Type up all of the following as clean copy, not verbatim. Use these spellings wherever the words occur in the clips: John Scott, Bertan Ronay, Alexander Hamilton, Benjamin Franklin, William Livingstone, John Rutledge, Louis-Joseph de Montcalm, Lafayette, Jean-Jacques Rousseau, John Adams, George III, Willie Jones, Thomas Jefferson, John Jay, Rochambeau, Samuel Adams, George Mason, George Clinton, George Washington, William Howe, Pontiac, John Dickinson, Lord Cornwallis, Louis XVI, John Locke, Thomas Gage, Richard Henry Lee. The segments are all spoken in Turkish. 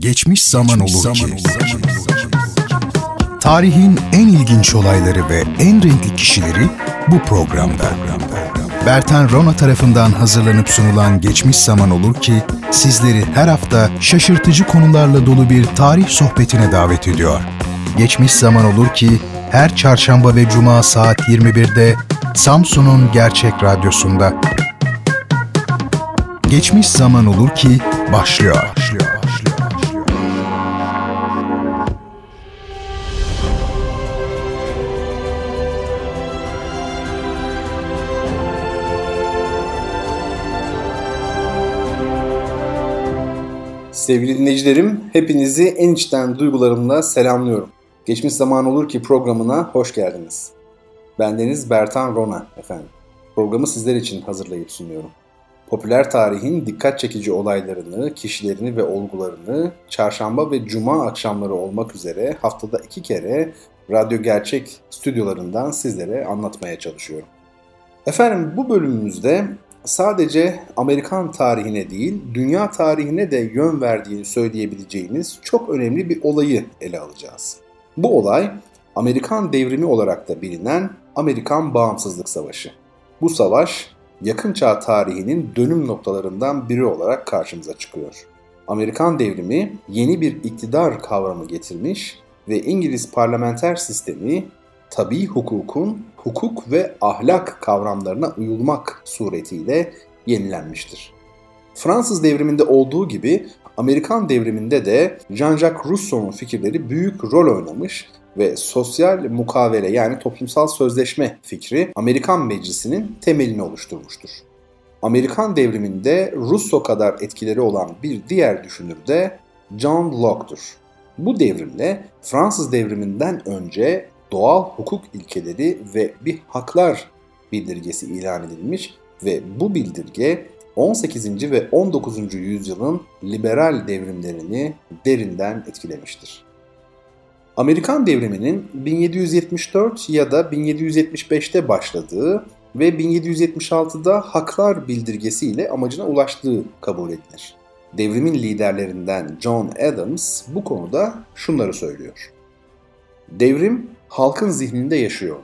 Geçmiş zaman olur ki. Tarihin en ilginç olayları ve en renkli kişileri bu programda. Bertan Ronay tarafından hazırlanıp sunulan Geçmiş Zaman Olur Ki, sizleri her hafta şaşırtıcı konularla dolu bir tarih sohbetine davet ediyor. Geçmiş Zaman Olur Ki, her çarşamba ve cuma saat 21'de Samsun'un Gerçek Radyosu'nda. Geçmiş Zaman Olur Ki başlıyor. Sevgili dinleyicilerim, hepinizi en içten duygularımla selamlıyorum. Geçmiş Zaman Olur Ki programına hoş geldiniz. Bendeniz Bertan Ronay efendim. Programı sizler için hazırlayıp sunuyorum. Popüler tarihin dikkat çekici olaylarını, kişilerini ve olgularını çarşamba ve cuma akşamları olmak üzere haftada 2 kere Radyo Gerçek stüdyolarından sizlere anlatmaya çalışıyorum. Efendim, bu bölümümüzde sadece Amerikan tarihine değil, dünya tarihine de yön verdiğini söyleyebileceğimiz çok önemli bir olayı ele alacağız. Bu olay, Amerikan Devrimi olarak da bilinen Amerikan Bağımsızlık Savaşı. Bu savaş, Yakın Çağ tarihinin dönüm noktalarından biri olarak karşımıza çıkıyor. Amerikan Devrimi yeni bir iktidar kavramı getirmiş ve İngiliz parlamenter sistemi tabii hukukun hukuk ve ahlak kavramlarına uyulmak suretiyle yenilenmiştir. Fransız Devrimi'nde olduğu gibi Amerikan Devrimi'nde de Jean-Jacques Rousseau'nun fikirleri büyük rol oynamış ve sosyal mukavele yani toplumsal sözleşme fikri Amerikan Meclisi'nin temelini oluşturmuştur. Amerikan Devrimi'nde Rousseau kadar etkileri olan bir diğer düşünür de John Locke'tur. Bu devrimle Fransız Devrimi'nden önce doğal hukuk ilkeleri ve bir haklar bildirgesi ilan edilmiş ve bu bildirge 18. ve 19. yüzyılın liberal devrimlerini derinden etkilemiştir. Amerikan Devrimi'nin 1774 ya da 1775'te başladığı ve 1776'da haklar bildirgesi ile amacına ulaştığı kabul edilir. Devrimin liderlerinden John Adams bu konuda şunları söylüyor. Devrim halkın zihninde yaşıyordu.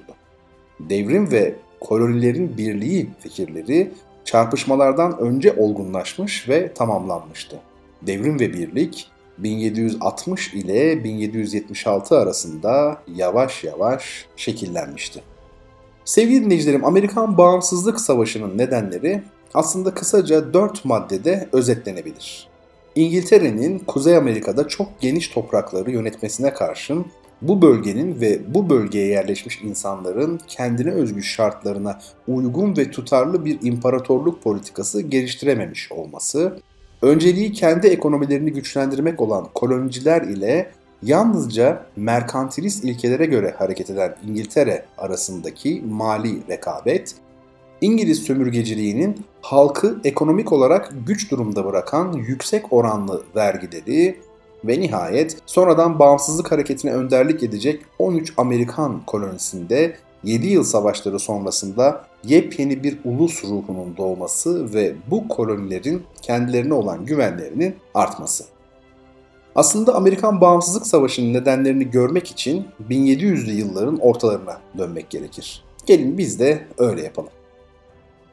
Devrim ve kolonilerin birliği fikirleri çarpışmalardan önce olgunlaşmış ve tamamlanmıştı. Devrim ve birlik 1760 ile 1776 arasında yavaş yavaş şekillenmişti. Sevgili dinleyicilerim, Amerikan Bağımsızlık Savaşı'nın nedenleri aslında kısaca 4 maddede özetlenebilir. İngiltere'nin Kuzey Amerika'da çok geniş toprakları yönetmesine karşın bu bölgenin ve bu bölgeye yerleşmiş insanların kendine özgü şartlarına uygun ve tutarlı bir imparatorluk politikası geliştirememiş olması, önceliği kendi ekonomilerini güçlendirmek olan koloniciler ile yalnızca merkantilist ilkelere göre hareket eden İngiltere arasındaki mali rekabet, İngiliz sömürgeciliğinin halkı ekonomik olarak güç durumda bırakan yüksek oranlı vergileri ve nihayet sonradan bağımsızlık hareketine önderlik edecek 13 Amerikan kolonisinde 7 yıl savaşları sonrasında yepyeni bir ulus ruhunun doğması ve bu kolonilerin kendilerine olan güvenlerinin artması. Aslında Amerikan Bağımsızlık Savaşı'nın nedenlerini görmek için 1700'lü yılların ortalarına dönmek gerekir. Gelin biz de öyle yapalım.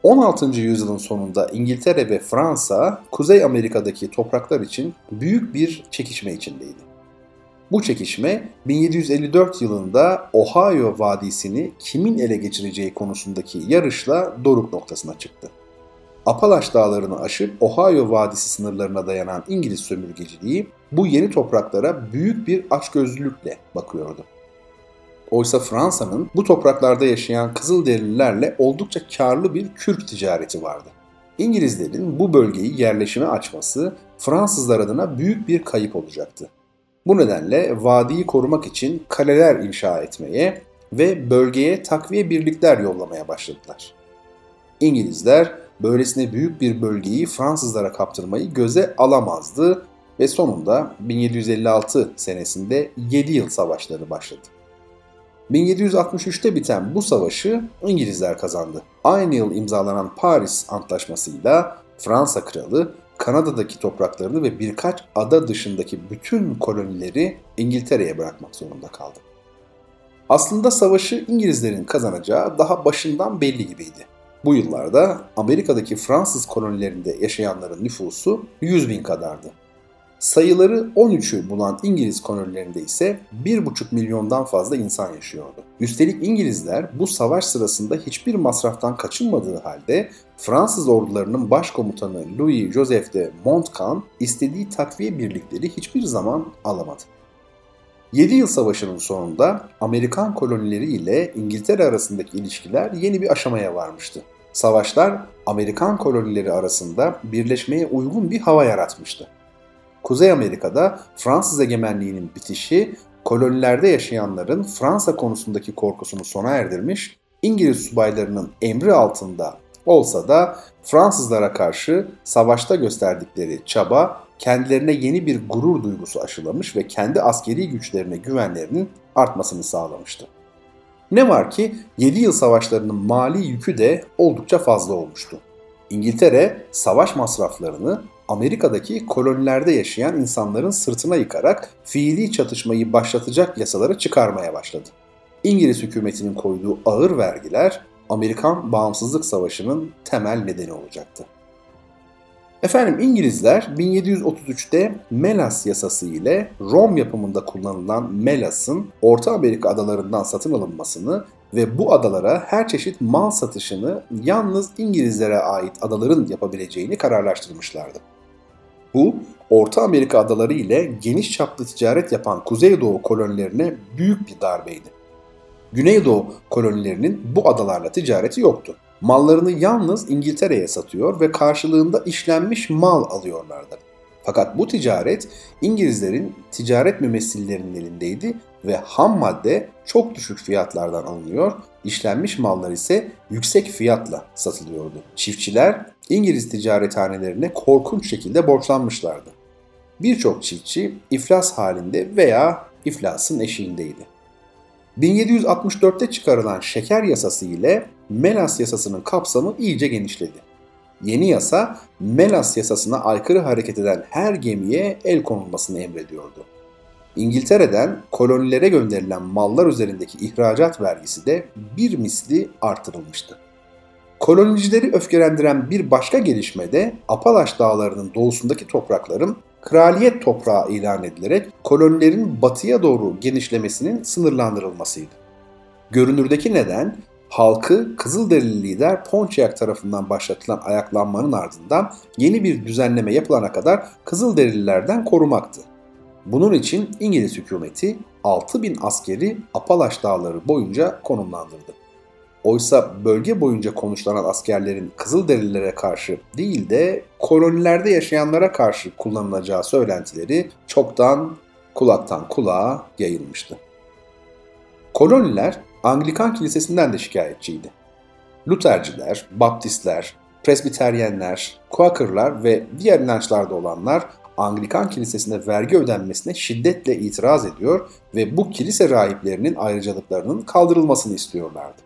16. yüzyılın sonunda İngiltere ve Fransa, Kuzey Amerika'daki topraklar için büyük bir çekişme içindeydi. Bu çekişme, 1754 yılında Ohio Vadisi'ni kimin ele geçireceği konusundaki yarışla doruk noktasına çıktı. Apalaş dağlarını aşıp Ohio Vadisi sınırlarına dayanan İngiliz sömürgeciliği bu yeni topraklara büyük bir açgözlülükle bakıyordu. Oysa Fransa'nın bu topraklarda yaşayan Kızılderililerle oldukça karlı bir kürk ticareti vardı. İngilizlerin bu bölgeyi yerleşime açması Fransızlar adına büyük bir kayıp olacaktı. Bu nedenle vadiyi korumak için kaleler inşa etmeye ve bölgeye takviye birlikler yollamaya başladılar. İngilizler böylesine büyük bir bölgeyi Fransızlara kaptırmayı göze alamazdı ve sonunda 1756 senesinde 7 yıl savaşları başladı. 1763'te biten bu savaşı İngilizler kazandı. Aynı yıl imzalanan Paris Antlaşması'yla Fransa Kralı Kanada'daki topraklarını ve birkaç ada dışındaki bütün kolonileri İngiltere'ye bırakmak zorunda kaldı. Aslında savaşı İngilizlerin kazanacağı daha başından belli gibiydi. Bu yıllarda Amerika'daki Fransız kolonilerinde yaşayanların nüfusu 100 bin kadardı. Sayıları 13'ü bulan İngiliz kolonilerinde ise 1,5 milyondan fazla insan yaşıyordu. Üstelik İngilizler bu savaş sırasında hiçbir masraftan kaçınmadığı halde Fransız ordularının başkomutanı Louis-Joseph de Montcalm istediği takviye birlikleri hiçbir zaman alamadı. 7 yıl savaşının sonunda Amerikan kolonileri ile İngiltere arasındaki ilişkiler yeni bir aşamaya varmıştı. Savaşlar Amerikan kolonileri arasında birleşmeye uygun bir hava yaratmıştı. Kuzey Amerika'da Fransız egemenliğinin bitişi, kolonilerde yaşayanların Fransa konusundaki korkusunu sona erdirmiş, İngiliz subaylarının emri altında olsa da Fransızlara karşı savaşta gösterdikleri çaba, kendilerine yeni bir gurur duygusu aşılamış ve kendi askeri güçlerine güvenlerinin artmasını sağlamıştı. Ne var ki 7 yıl savaşlarının mali yükü de oldukça fazla olmuştu. İngiltere savaş masraflarını Amerika'daki kolonilerde yaşayan insanların sırtına yıkarak fiili çatışmayı başlatacak yasaları çıkarmaya başladı. İngiliz hükümetinin koyduğu ağır vergiler Amerikan Bağımsızlık Savaşı'nın temel nedeni olacaktı. Efendim, İngilizler 1733'te Melas yasası ile Rom yapımında kullanılan Melas'ın Orta Amerika adalarından satın alınmasını ve bu adalara her çeşit mal satışını yalnız İngilizlere ait adaların yapabileceğini kararlaştırmışlardı. Bu, Orta Amerika adaları ile geniş çaplı ticaret yapan Kuzeydoğu kolonilerine büyük bir darbeydi. Güneydoğu kolonilerinin bu adalarla ticareti yoktu. Mallarını yalnız İngiltere'ye satıyor ve karşılığında işlenmiş mal alıyorlardı. Fakat bu ticaret İngilizlerin ticaret mümessillerinin elindeydi ve ham madde çok düşük fiyatlardan alınıyor, işlenmiş mallar ise yüksek fiyatla satılıyordu. Çiftçiler İngiliz ticarethanelerine korkunç şekilde borçlanmışlardı. Birçok çiftçi iflas halinde veya iflasın eşiğindeydi. 1764'te çıkarılan şeker yasası ile Melas yasasının kapsamı iyice genişledi. Yeni yasa, Melas yasasına aykırı hareket eden her gemiye el konulmasını emrediyordu. İngiltere'den kolonilere gönderilen mallar üzerindeki ihracat vergisi de bir misli artırılmıştı. Kolonicileri öfkelendiren bir başka gelişme de Apalaş Dağları'nın doğusundaki toprakların kraliyet toprağı ilan edilerek kolonilerin batıya doğru genişlemesinin sınırlandırılmasıydı. Görünürdeki neden, halkı Kızılderili lider Pontiac tarafından başlatılan ayaklanmanın ardından yeni bir düzenleme yapılana kadar Kızılderililerden korumaktı. Bunun için İngiliz hükümeti 6000 askeri Apalaş Dağları boyunca konumlandırdı. Oysa bölge boyunca konuşlanan askerlerin Kızılderililere karşı değil de kolonilerde yaşayanlara karşı kullanılacağı söylentileri çoktan kulaktan kulağa yayılmıştı. Koloniler Anglikan Kilisesi'nden de şikayetçiydi. Lutherciler, Baptistler, Presbiteryenler, Quakerlar ve diğer inançlarda olanlar Anglikan Kilisesi'ne vergi ödenmesine şiddetle itiraz ediyor ve bu kilise rahiplerinin ayrıcalıklarının kaldırılmasını istiyorlardı.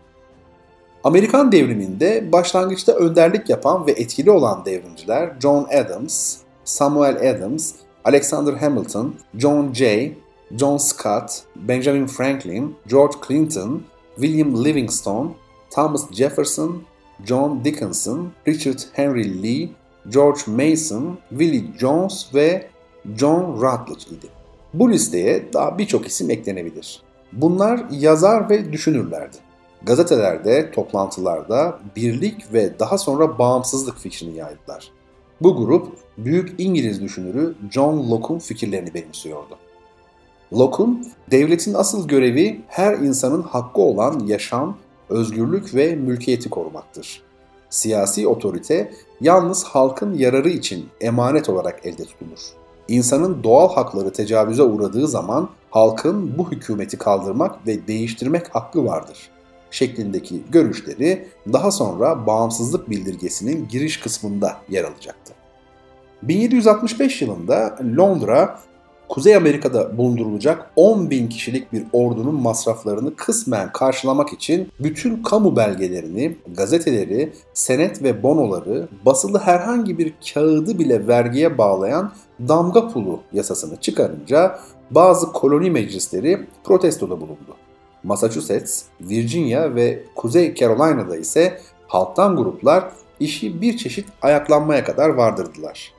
Amerikan devriminde başlangıçta önderlik yapan ve etkili olan devrimciler John Adams, Samuel Adams, Alexander Hamilton, John Jay, John Scott, Benjamin Franklin, George Clinton, William Livingstone, Thomas Jefferson, John Dickinson, Richard Henry Lee, George Mason, Willie Jones ve John Rutledge idi. Bu listeye daha birçok isim eklenebilir. Bunlar yazar ve düşünürlerdi. Gazetelerde, toplantılarda birlik ve daha sonra bağımsızlık fikrini yaydılar. Bu grup, büyük İngiliz düşünürü John Locke'un fikirlerini benimsiyordu. Locke'un, devletin asıl görevi her insanın hakkı olan yaşam, özgürlük ve mülkiyeti korumaktır. Siyasi otorite yalnız halkın yararı için emanet olarak elde tutulur. İnsanın doğal hakları tecavüze uğradığı zaman halkın bu hükümeti kaldırmak ve değiştirmek hakkı vardır şeklindeki görüşleri daha sonra bağımsızlık bildirgesinin giriş kısmında yer alacaktı. 1765 yılında Londra, Kuzey Amerika'da bulundurulacak 10.000 kişilik bir ordunun masraflarını kısmen karşılamak için bütün kamu belgelerini, gazeteleri, senet ve bonoları, basılı herhangi bir kağıdı bile vergiye bağlayan damga pulu yasasını çıkarınca bazı koloni meclisleri protestoda bulundu. Massachusetts, Virginia ve Kuzey Carolina'da ise halktan gruplar işi bir çeşit ayaklanmaya kadar vardırdılar.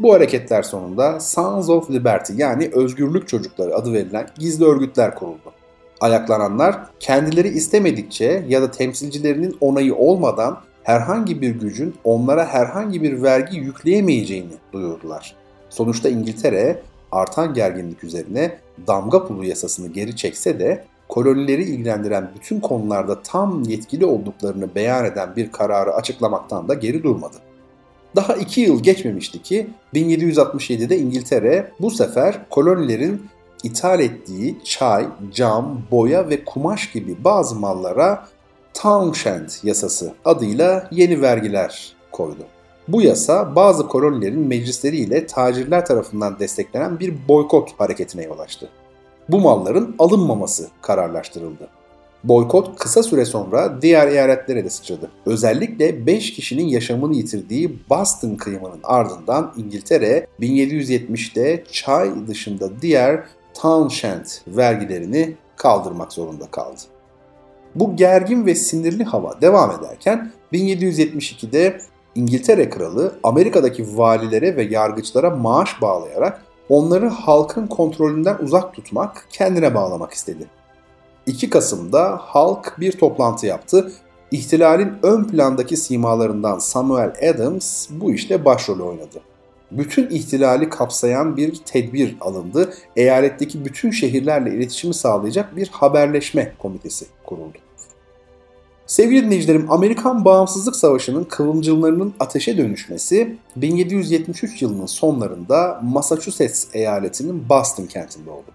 Bu hareketler sonunda Sons of Liberty yani Özgürlük Çocukları adı verilen gizli örgütler kuruldu. Ayaklananlar kendileri istemedikçe ya da temsilcilerinin onayı olmadan herhangi bir gücün onlara herhangi bir vergi yükleyemeyeceğini duyurdular. Sonuçta İngiltere artan gerginlik üzerine damga pulu yasasını geri çekse de kolonileri ilgilendiren bütün konularda tam yetkili olduklarını beyan eden bir kararı açıklamaktan da geri durmadı. Daha 2 yıl geçmemişti ki 1767'de İngiltere bu sefer kolonilerin ithal ettiği çay, cam, boya ve kumaş gibi bazı mallara Townshend yasası adıyla yeni vergiler koydu. Bu yasa bazı kolonilerin meclisleriyle tacirler tarafından desteklenen bir boykot hareketine yol açtı. Bu malların alınmaması kararlaştırıldı. Boykot kısa süre sonra diğer eyaletlere de sıçradı. Özellikle 5 kişinin yaşamını yitirdiği Boston kıyımının ardından İngiltere 1770'te çay dışında diğer Townshend vergilerini kaldırmak zorunda kaldı. Bu gergin ve sinirli hava devam ederken 1772'de İngiltere Kralı Amerika'daki valilere ve yargıçlara maaş bağlayarak onları halkın kontrolünden uzak tutmak, kendine bağlamak istedi. 2 Kasım'da halk bir toplantı yaptı. İhtilalin ön plandaki simalarından Samuel Adams bu işte başrolü oynadı. Bütün ihtilali kapsayan bir tedbir alındı. Eyaletteki bütün şehirlerle iletişimi sağlayacak bir haberleşme komitesi kuruldu. Sevgili dinleyicilerim, Amerikan Bağımsızlık Savaşı'nın kıvılcımlarının ateşe dönüşmesi 1773 yılının sonlarında Massachusetts eyaletinin Boston kentinde oldu.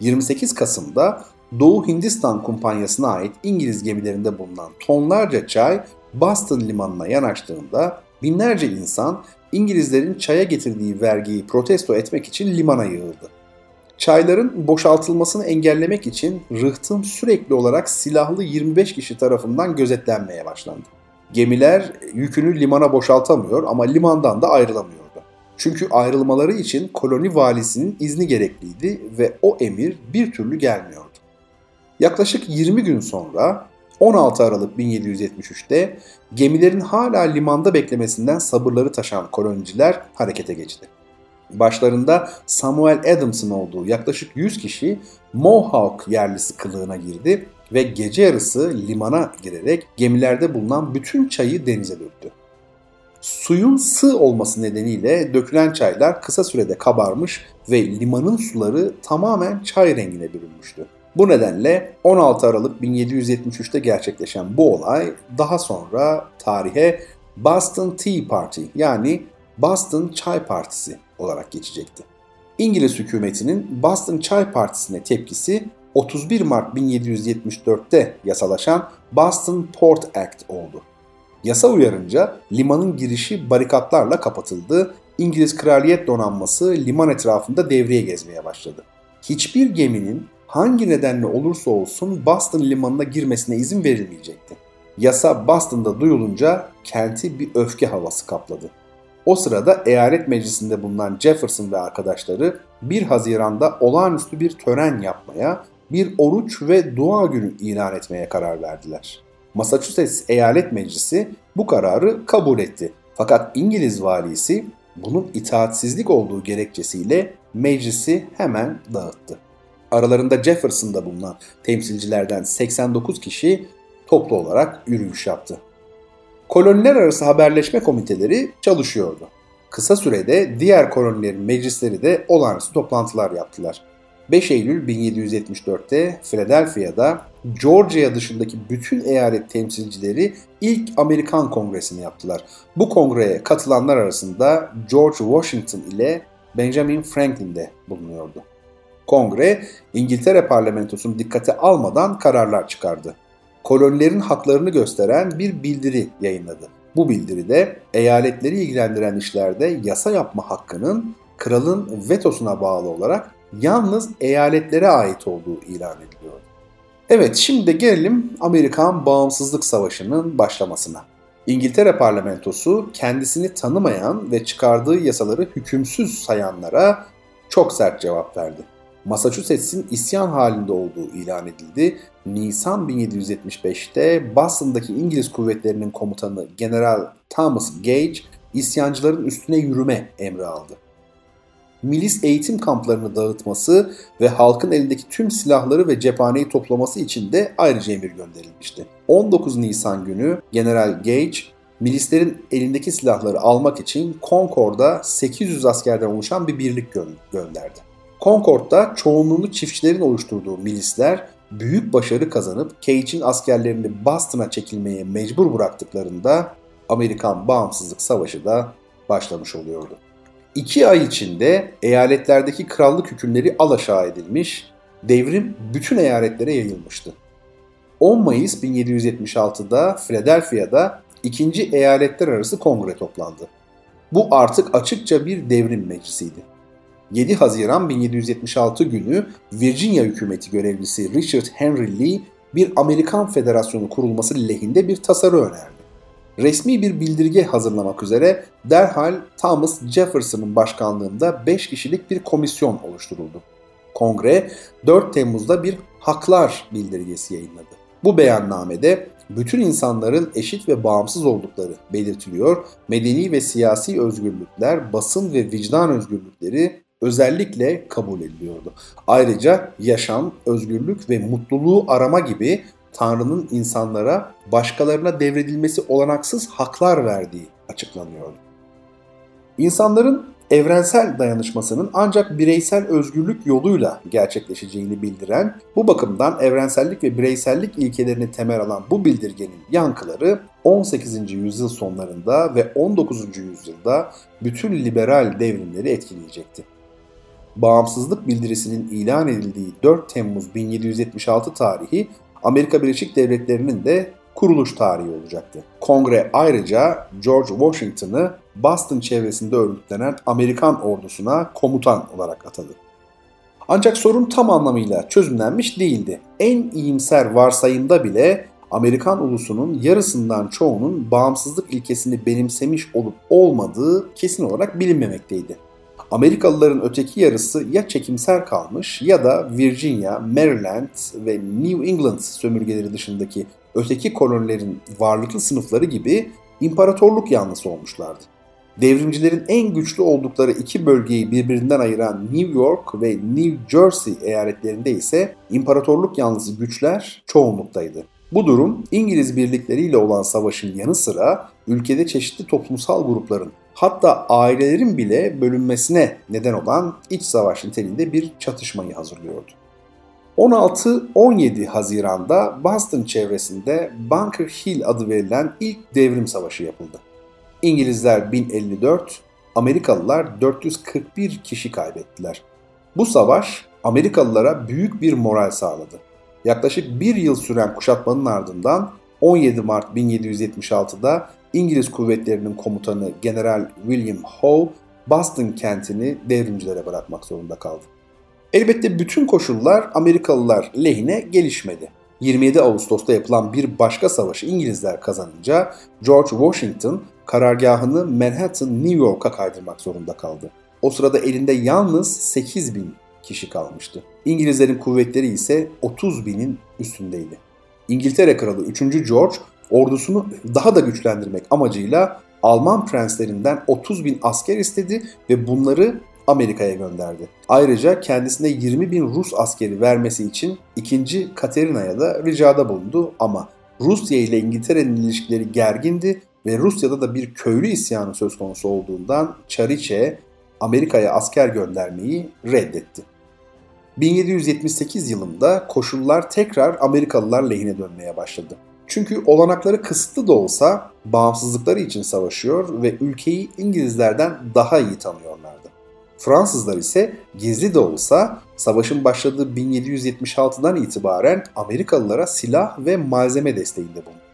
28 Kasım'da Doğu Hindistan Kumpanyası'na ait İngiliz gemilerinde bulunan tonlarca çay Boston limanına yanaştığında binlerce insan İngilizlerin çaya getirdiği vergiyi protesto etmek için limana yığıldı. Çayların boşaltılmasını engellemek için rıhtım sürekli olarak silahlı 25 kişi tarafından gözetlenmeye başlandı. Gemiler yükünü limana boşaltamıyor ama limandan da ayrılamıyordu. Çünkü ayrılmaları için koloni valisinin izni gerekliydi ve o emir bir türlü gelmiyordu. Yaklaşık 20 gün sonra 16 Aralık 1773'te gemilerin hala limanda beklemesinden sabırları taşan koloniciler harekete geçti. Başlarında Samuel Adams'ın olduğu yaklaşık 100 kişi Mohawk yerlisi kılığına girdi ve gece yarısı limana girerek gemilerde bulunan bütün çayı denize döktü. Suyun sığ olması nedeniyle dökülen çaylar kısa sürede kabarmış ve limanın suları tamamen çay rengine bürünmüştü. Bu nedenle 16 Aralık 1773'te gerçekleşen bu olay daha sonra tarihe Boston Tea Party yani Boston Çay Partisi olarak geçecekti. İngiliz hükümetinin Boston Çay Partisi'ne tepkisi 31 Mart 1774'te yasalaşan Boston Port Act oldu. Yasa uyarınca limanın girişi barikatlarla kapatıldı, İngiliz Kraliyet Donanması liman etrafında devriye gezmeye başladı. Hiçbir geminin hangi nedenle olursa olsun Boston limanına girmesine izin verilmeyecekti. Yasa Boston'da duyulunca kenti bir öfke havası kapladı. O sırada eyalet meclisinde bulunan Jefferson ve arkadaşları 1 Haziran'da olağanüstü bir tören yapmaya, bir oruç ve dua günü ilan etmeye karar verdiler. Massachusetts Eyalet Meclisi bu kararı kabul etti. Fakat İngiliz valisi bunun itaatsizlik olduğu gerekçesiyle meclisi hemen dağıttı. Aralarında Jefferson'da bulunan temsilcilerden 89 kişi toplu olarak yürüyüş yaptı. Koloniler arası haberleşme komiteleri çalışıyordu. Kısa sürede diğer kolonilerin meclisleri de olağanüstü toplantılar yaptılar. 5 Eylül 1774'te Philadelphia'da Georgia dışındaki bütün eyalet temsilcileri ilk Amerikan Kongresi'ni yaptılar. Bu kongreye katılanlar arasında George Washington ile Benjamin Franklin de bulunuyordu. Kongre, İngiltere Parlamentosu'nu dikkate almadan kararlar çıkardı. Kolonilerin haklarını gösteren bir bildiri yayınladı. Bu bildiride eyaletleri ilgilendiren işlerde yasa yapma hakkının kralın vetosuna bağlı olarak yalnız eyaletlere ait olduğu ilan ediliyordu. Evet, şimdi de gelelim Amerikan Bağımsızlık Savaşı'nın başlamasına. İngiltere parlamentosu kendisini tanımayan ve çıkardığı yasaları hükümsüz sayanlara çok sert cevap verdi. Massachusetts'in isyan halinde olduğu ilan edildi. Nisan 1775'te Boston'daki İngiliz kuvvetlerinin komutanı General Thomas Gage isyancıların üstüne yürüme emri aldı. Milis eğitim kamplarını dağıtması ve halkın elindeki tüm silahları ve cephaneyi toplaması için de ayrıca emir gönderilmişti. 19 Nisan günü General Gage, milislerin elindeki silahları almak için Concord'a 800 askerden oluşan bir birlik gönderdi. Concord'da çoğunluğunu çiftçilerin oluşturduğu milisler büyük başarı kazanıp Gage'in askerlerini Boston'a çekilmeye mecbur bıraktıklarında Amerikan Bağımsızlık Savaşı da başlamış oluyordu. 2 ay içinde eyaletlerdeki krallık hükümleri alaşağı edilmiş, devrim bütün eyaletlere yayılmıştı. 10 Mayıs 1776'da Philadelphia'da 2. Eyaletler Arası Kongre toplandı. Bu artık açıkça bir devrim meclisiydi. 7 Haziran 1776 günü Virginia hükümeti görevlisi Richard Henry Lee bir Amerikan Federasyonu kurulması lehinde bir tasarı önerdi. Resmi bir bildirge hazırlamak üzere derhal Thomas Jefferson'ın başkanlığında 5 kişilik bir komisyon oluşturuldu. Kongre 4 Temmuz'da bir haklar bildirgesi yayınladı. Bu beyannamede bütün insanların eşit ve bağımsız oldukları belirtiliyor, medeni ve siyasi özgürlükler, basın ve vicdan özgürlükleri özellikle kabul ediliyordu. Ayrıca yaşam, özgürlük ve mutluluğu arama gibi Tanrı'nın insanlara başkalarına devredilmesi olanaksız haklar verdiği açıklanıyordu. İnsanların evrensel dayanışmasının ancak bireysel özgürlük yoluyla gerçekleşeceğini bildiren, bu bakımdan evrensellik ve bireysellik ilkelerini temel alan bu bildirgenin yankıları 18. yüzyıl sonlarında ve 19. yüzyılda bütün liberal devrimleri etkileyecekti. Bağımsızlık bildirisinin ilan edildiği 4 Temmuz 1776 tarihi Amerika Birleşik Devletleri'nin de kuruluş tarihi olacaktı. Kongre ayrıca George Washington'ı Boston çevresinde örgütlenen Amerikan ordusuna komutan olarak atadı. Ancak sorun tam anlamıyla çözümlenmiş değildi. En iyimser varsayımda bile Amerikan ulusunun yarısından çoğunun bağımsızlık ilkesini benimsemiş olup olmadığı kesin olarak bilinmemekteydi. Amerikalıların öteki yarısı ya çekimser kalmış ya da Virginia, Maryland ve New England sömürgeleri dışındaki öteki kolonilerin varlıklı sınıfları gibi imparatorluk yanlısı olmuşlardı. Devrimcilerin en güçlü oldukları iki bölgeyi birbirinden ayıran New York ve New Jersey eyaletlerinde ise imparatorluk yanlısı güçler çoğunluktaydı. Bu durum İngiliz birlikleriyle olan savaşın yanı sıra ülkede çeşitli toplumsal grupların, hatta ailelerin bile bölünmesine neden olan iç savaş niteliğinde bir çatışmayı hazırlıyordu. 16-17 Haziran'da Boston çevresinde Bunker Hill adı verilen ilk devrim savaşı yapıldı. İngilizler 1054, Amerikalılar 441 kişi kaybettiler. Bu savaş Amerikalılara büyük bir moral sağladı. Yaklaşık bir yıl süren kuşatmanın ardından 17 Mart 1776'da İngiliz kuvvetlerinin komutanı General William Howe, Boston kentini devrimcilere bırakmak zorunda kaldı. Elbette bütün koşullar Amerikalılar lehine gelişmedi. 27 Ağustos'ta yapılan bir başka savaşı İngilizler kazanınca George Washington karargahını Manhattan, New York'a kaydırmak zorunda kaldı. O sırada elinde yalnız 8.000 kişi kalmıştı. İngilizlerin kuvvetleri ise 30.000'in üstündeydi. İngiltere Kralı 3. George, ordusunu daha da güçlendirmek amacıyla Alman prenslerinden 30.000 asker istedi ve bunları Amerika'ya gönderdi. Ayrıca kendisine 20.000 Rus askeri vermesi için 2. Katerina'ya da ricada bulundu ama Rusya ile İngiltere'nin ilişkileri gergindi ve Rusya'da da bir köylü isyanı söz konusu olduğundan Çariçe Amerika'ya asker göndermeyi reddetti. 1778 yılında koşullar tekrar Amerikalılar lehine dönmeye başladı. Çünkü olanakları kısıtlı da olsa bağımsızlıkları için savaşıyor ve ülkeyi İngilizlerden daha iyi tanıyorlardı. Fransızlar ise gizli de olsa savaşın başladığı 1776'dan itibaren Amerikalılara silah ve malzeme desteğinde bulundu.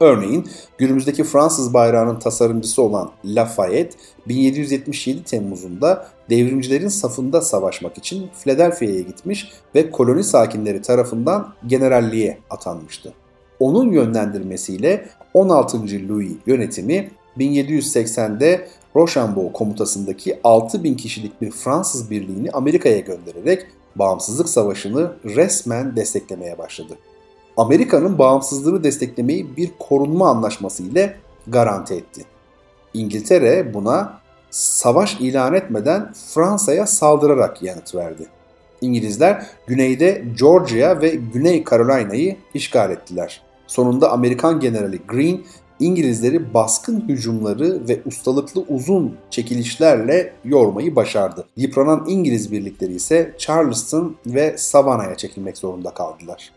Örneğin günümüzdeki Fransız bayrağının tasarımcısı olan Lafayette, 1777 Temmuz'unda devrimcilerin safında savaşmak için Philadelphia'ya gitmiş ve koloni sakinleri tarafından generalliğe atanmıştı. Onun yönlendirmesiyle 16. Louis yönetimi 1780'de Rochambeau komutasındaki 6000 kişilik bir Fransız birliğini Amerika'ya göndererek Bağımsızlık Savaşı'nı resmen desteklemeye başladı. Amerika'nın bağımsızlığını desteklemeyi bir korunma anlaşması ile garanti etti. İngiltere buna savaş ilan etmeden Fransa'ya saldırarak yanıt verdi. İngilizler güneyde Georgia ve Güney Carolina'yı işgal ettiler. Sonunda Amerikan generali Greene, İngilizleri baskın hücumları ve ustalıklı uzun çekilişlerle yormayı başardı. Yıpranan İngiliz birlikleri ise Charleston ve Savannah'ya çekilmek zorunda kaldılar.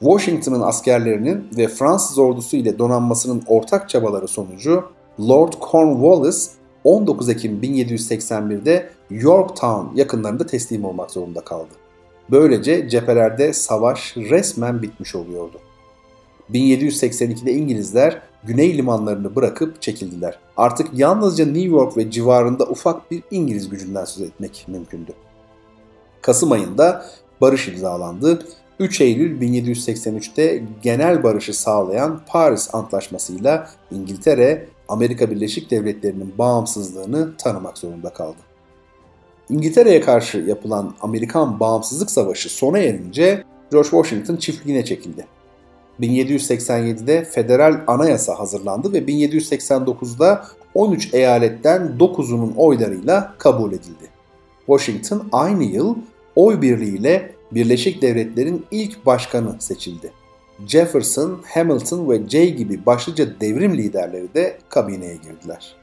Washington'ın askerlerinin ve Fransız ordusu ile donanmasının ortak çabaları sonucu Lord Cornwallis 19 Ekim 1781'de Yorktown yakınlarında teslim olmak zorunda kaldı. Böylece cephelerde savaş resmen bitmiş oluyordu. 1782'de İngilizler güney limanlarını bırakıp çekildiler. Artık yalnızca New York ve civarında ufak bir İngiliz gücünden söz etmek mümkündü. Kasım ayında barış imzalandı. 3 Eylül 1783'te genel barışı sağlayan Paris Antlaşması'yla İngiltere, Amerika Birleşik Devletleri'nin bağımsızlığını tanımak zorunda kaldı. İngiltere'ye karşı yapılan Amerikan Bağımsızlık Savaşı sona erince George Washington çiftliğine çekildi. 1787'de federal anayasa hazırlandı ve 1789'da 13 eyaletten 9'unun oylarıyla kabul edildi. Washington aynı yıl oy birliğiyle Birleşik Devletler'in ilk başkanı seçildi. Jefferson, Hamilton ve Jay gibi başlıca devrim liderleri de kabineye girdiler.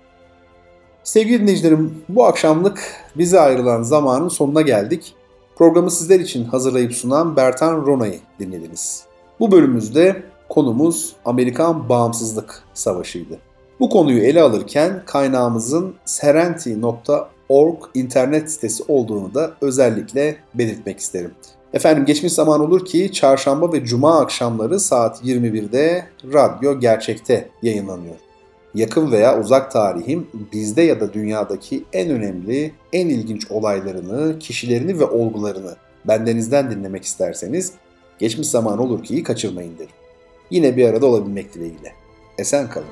Sevgili dinleyicilerim, bu akşamlık bize ayrılan zamanın sonuna geldik. Programı sizler için hazırlayıp sunan Bertan Ronay'ı dinlediniz. Bu bölümümüzde konumuz Amerikan Bağımsızlık Savaşı'ydı. Bu konuyu ele alırken kaynağımızın serenti.org internet sitesi olduğunu da özellikle belirtmek isterim. Efendim, geçmiş zaman olur ki çarşamba ve cuma akşamları saat 21'de Radyo Gerçek'te yayınlanıyor. Yakın veya uzak tarihin bizde ya da dünyadaki en önemli, en ilginç olaylarını, kişilerini ve olgularını bendenizden dinlemek isterseniz geçmiş zaman olur ki kaçırmayın derim. Yine bir arada olabilmek dileğiyle. Esen kalın.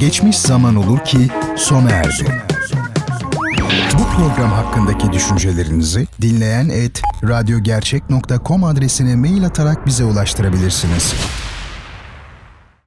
Geçmiş zaman olur ki sona erdi. Bu program hakkındaki düşüncelerinizi dinleyen @radyogercek.com adresine mail atarak bize ulaştırabilirsiniz.